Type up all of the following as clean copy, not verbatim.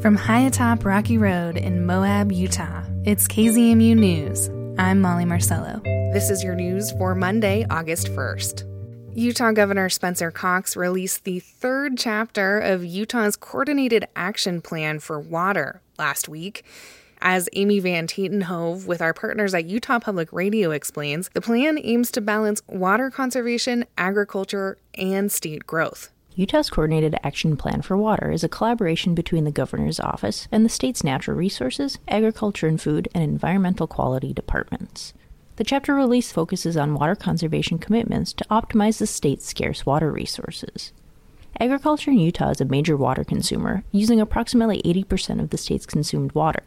From high atop Rocky Road in Moab, Utah, it's KZMU News. I'm Molly Marcello. This is your news for Monday, August 1st. Utah Governor Spencer Cox released the third chapter of Utah's Coordinated Action Plan for Water last week. As Amy Van Tietenhove with our partners at Utah Public Radio explains, the plan aims to balance water conservation, agriculture, and state growth. Utah's Coordinated Action Plan for Water is a collaboration between the governor's office and the state's natural resources, agriculture and food, and environmental quality departments. The chapter release focuses on water conservation commitments to optimize the state's scarce water resources. Agriculture in Utah is a major water consumer, using approximately 80% of the state's consumed water.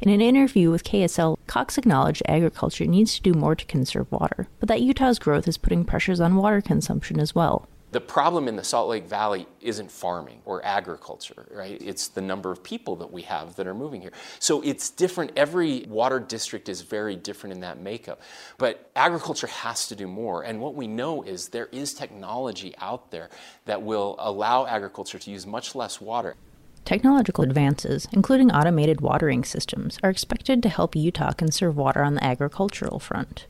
In an interview with KSL, Cox acknowledged agriculture needs to do more to conserve water, but that Utah's growth is putting pressures on water consumption as well. The problem in the Salt Lake Valley isn't farming or agriculture, right? It's the number of people that we have that are moving here. So it's different. Every water district is very different in that makeup. But agriculture has to do more. And what we know is there is technology out there that will allow agriculture to use much less water. Technological advances, including automated watering systems, are expected to help Utah conserve water on the agricultural front.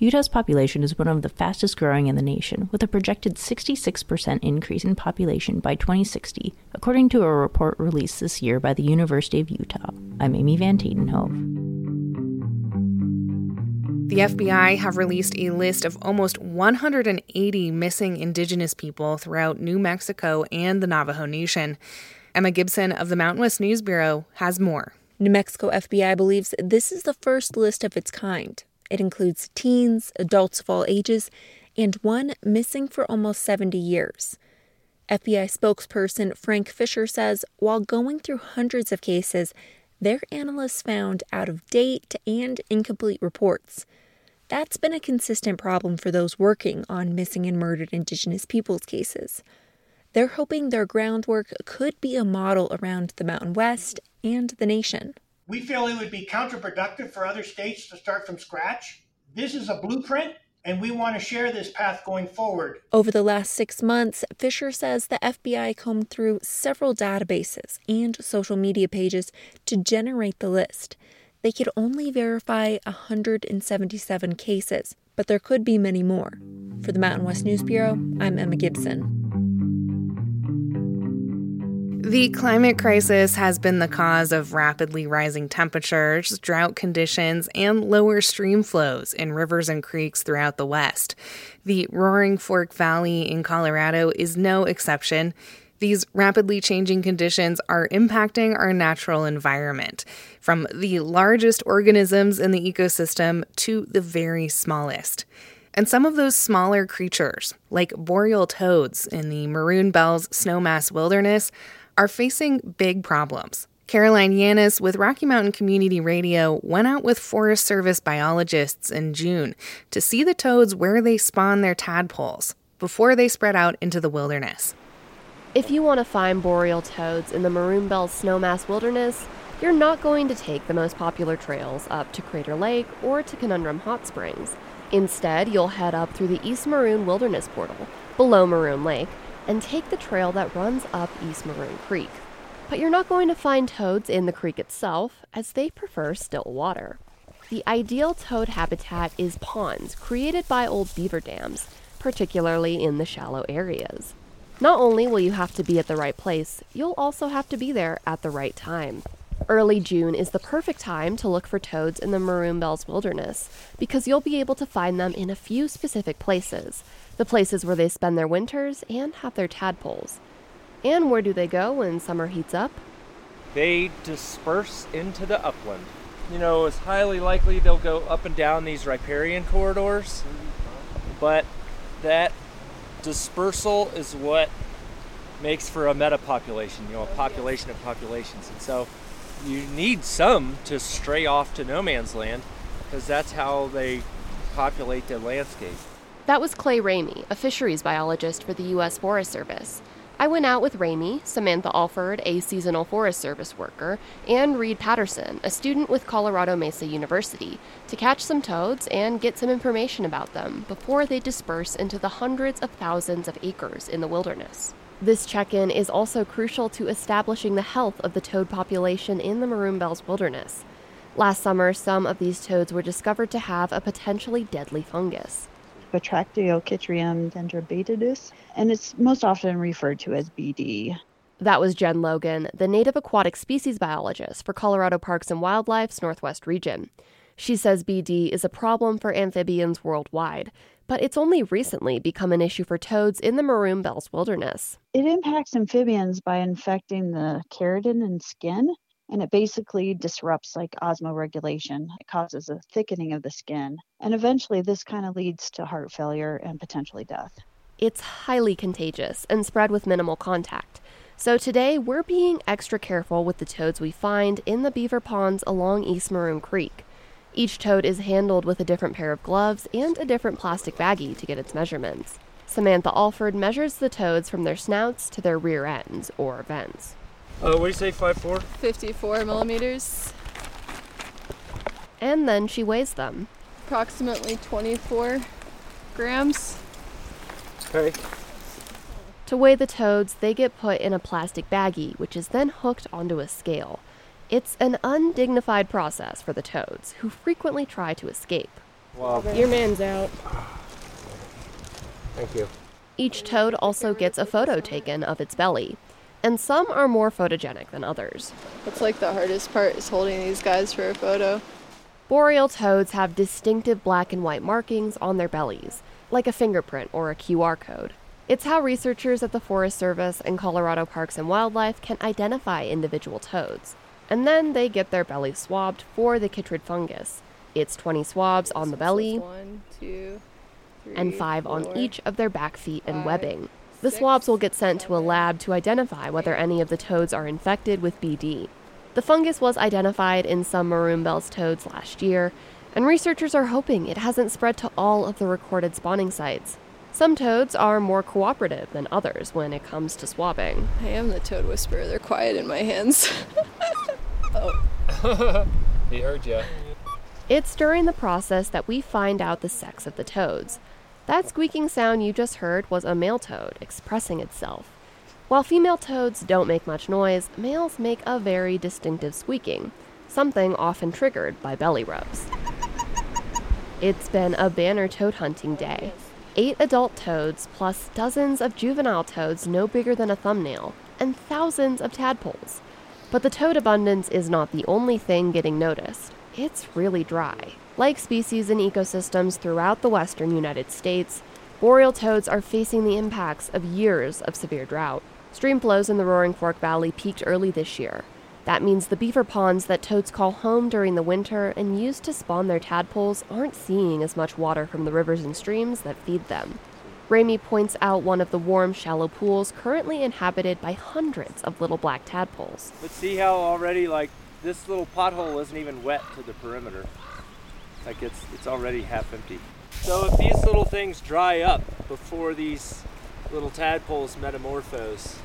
Utah's population is one of the fastest growing in the nation, with a projected 66% increase in population by 2060, according to a report released this year by the University of Utah. I'm Amy Van Tietenhove. The FBI have released a list of almost 180 missing indigenous people throughout New Mexico and the Navajo Nation. Emma Gibson of the Mountain West News Bureau has more. New Mexico FBI believes this is the first list of its kind. It includes teens, adults of all ages, and one missing for almost 70 years. FBI spokesperson Frank Fisher says while going through hundreds of cases, their analysts found out-of-date and incomplete reports. That's been a consistent problem for those working on missing and murdered Indigenous peoples cases. They're hoping their groundwork could be a model around the Mountain West and the nation. We feel it would be counterproductive for other states to start from scratch. This is a blueprint, and we want to share this path going forward. Over the last 6 months, Fisher says the FBI combed through several databases and social media pages to generate the list. They could only verify 177 cases, but there could be many more. For the Mountain West News Bureau, I'm Emma Gibson. The climate crisis has been the cause of rapidly rising temperatures, drought conditions, and lower stream flows in rivers and creeks throughout the West. The Roaring Fork Valley in Colorado is no exception. These rapidly changing conditions are impacting our natural environment, from the largest organisms in the ecosystem to the very smallest. And some of those smaller creatures, like boreal toads in the Maroon Bells Snowmass Wilderness, are facing big problems. Caroline Yanez with Rocky Mountain Community Radio went out with Forest Service biologists in June to see the toads where they spawn their tadpoles before they spread out into the wilderness. If you want to find boreal toads in the Maroon Bells Snowmass Wilderness, you're not going to take the most popular trails up to Crater Lake or to Conundrum Hot Springs. Instead, you'll head up through the East Maroon Wilderness Portal, below Maroon Lake, and take the trail that runs up East Maroon Creek. But you're not going to find toads in the creek itself, as they prefer still water. The ideal toad habitat is ponds created by old beaver dams, particularly in the shallow areas. Not only will you have to be at the right place, you'll also have to be there at the right time. Early June is the perfect time to look for toads in the Maroon Bells Wilderness, because you'll be able to find them in a few specific places, the places where they spend their winters and have their tadpoles. And where do they go when summer heats up? They disperse into the upland. You know, it's highly likely they'll go up and down these riparian corridors, but that dispersal is what makes for a metapopulation, you know, a population of populations. And so you need some to stray off to no man's land, because that's how they populate the landscape. That was Clay Ramey, a fisheries biologist for the U.S. Forest Service. I went out with Ramey, Samantha Alford, a seasonal Forest Service worker, and Reed Patterson, a student with Colorado Mesa University, to catch some toads and get some information about them before they disperse into the hundreds of thousands of acres in the wilderness. This check-in is also crucial to establishing the health of the toad population in the Maroon Bells Wilderness. Last summer, some of these toads were discovered to have a potentially deadly fungus. Batrachochytrium dendrobatidis, and it's most often referred to as BD. That was Jen Logan, the native aquatic species biologist for Colorado Parks and Wildlife's Northwest region. She says BD is a problem for amphibians worldwide, but it's only recently become an issue for toads in the Maroon Bells Wilderness. It impacts amphibians by infecting the keratin and skin, and it basically disrupts like osmoregulation. It causes a thickening of the skin, and eventually this kind of leads to heart failure and potentially death. It's highly contagious and spread with minimal contact. So today, we're being extra careful with the toads we find in the beaver ponds along East Maroon Creek. Each toad is handled with a different pair of gloves and a different plastic baggie to get its measurements. Samantha Alford measures the toads from their snouts to their rear ends, or vents. What do you say, 5'4"? 54 millimeters. And then she weighs them. Approximately 24 grams. Okay. To weigh the toads, they get put in a plastic baggie, which is then hooked onto a scale. It's an undignified process for the toads, who frequently try to escape. Wow. Your man's out. Thank you. Each toad also gets a photo taken of its belly, and some are more photogenic than others. It's like the hardest part is holding these guys for a photo. Boreal toads have distinctive black and white markings on their bellies, like a fingerprint or a QR code. It's how researchers at the Forest Service and Colorado Parks and Wildlife can identify individual toads. And then they get their bellies swabbed for the chytrid fungus. It's 20 swabs on the belly, 1, 2, 3, 4, 5 on each of their back feet and webbing. The swabs will get sent to a lab to identify whether any of the toads are infected with BD. The fungus was identified in some Maroon Bells toads last year, and researchers are hoping it hasn't spread to all of the recorded spawning sites. Some toads are more cooperative than others when it comes to swabbing. I am the toad whisperer. They're quiet in my hands. Oh. He heard ya. It's during the process that we find out the sex of the toads. That squeaking sound you just heard was a male toad expressing itself. While female toads don't make much noise, males make a very distinctive squeaking, something often triggered by belly rubs. It's been a banner toad hunting day. 8 adult toads, plus dozens of juvenile toads no bigger than a thumbnail, and thousands of tadpoles. But the toad abundance is not the only thing getting noticed. It's really dry. Like species and ecosystems throughout the western United States, boreal toads are facing the impacts of years of severe drought. Stream flows in the Roaring Fork Valley peaked early this year. That means the beaver ponds that toads call home during the winter and use to spawn their tadpoles aren't seeing as much water from the rivers and streams that feed them. Ramey points out one of the warm, shallow pools currently inhabited by hundreds of little black tadpoles. But see how already, this little pothole isn't even wet to the perimeter. It's already half empty. So if these little things dry up before these little tadpoles metamorphose,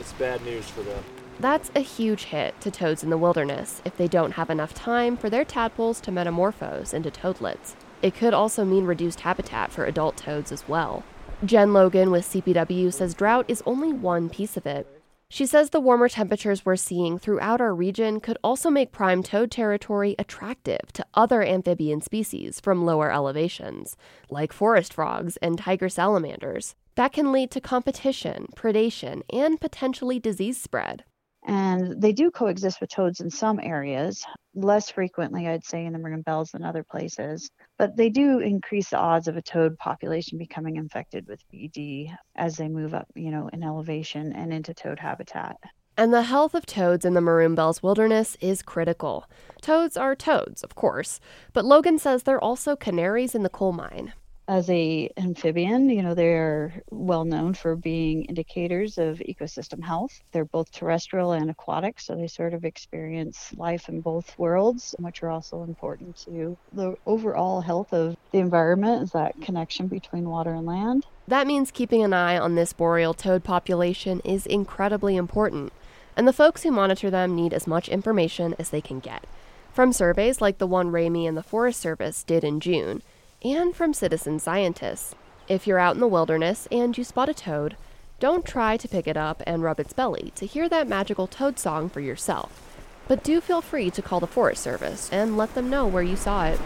it's bad news for them. That's a huge hit to toads in the wilderness if they don't have enough time for their tadpoles to metamorphose into toadlets. It could also mean reduced habitat for adult toads as well. Jen Logan with CPW says drought is only one piece of it. She says the warmer temperatures we're seeing throughout our region could also make prime toad territory attractive to other amphibian species from lower elevations, like forest frogs and tiger salamanders. That can lead to competition, predation, and potentially disease spread. And they do coexist with toads in some areas, less frequently, I'd say, in the Maroon Bells than other places. But they do increase the odds of a toad population becoming infected with BD as they move up, in elevation and into toad habitat. And the health of toads in the Maroon Bells Wilderness is critical. Toads are toads, of course, but Logan says they're also canaries in the coal mine. As an amphibian, they're well known for being indicators of ecosystem health. They're both terrestrial and aquatic, so they sort of experience life in both worlds, which are also important to the overall health of the environment, is that connection between water and land. That means keeping an eye on this boreal toad population is incredibly important, and the folks who monitor them need as much information as they can get. From surveys like the one Ramey and the Forest Service did in June, and from citizen scientists. If you're out in the wilderness and you spot a toad, Don't try to pick it up and rub its belly to hear that magical toad song for yourself, but do feel free to call the Forest Service and let them know where you saw it.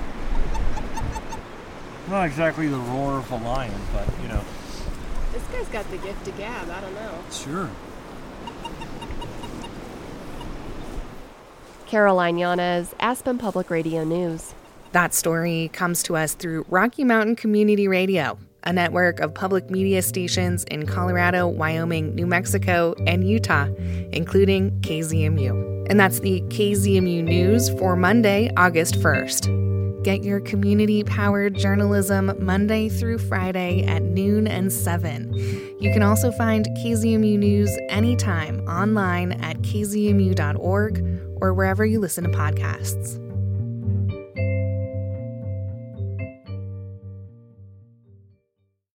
Not exactly the roar of a lion, but, you know. This guy's got the gift of gab, I don't know. Sure. Caroline Yanez, Aspen Public Radio News. That story comes to us through Rocky Mountain Community Radio, a network of public media stations in Colorado, Wyoming, New Mexico, and Utah, including KZMU. And that's the KZMU News for Monday, August 1st. Get your community-powered journalism Monday through Friday at noon and 7. You can also find KZMU News anytime online at kzmu.org or wherever you listen to podcasts.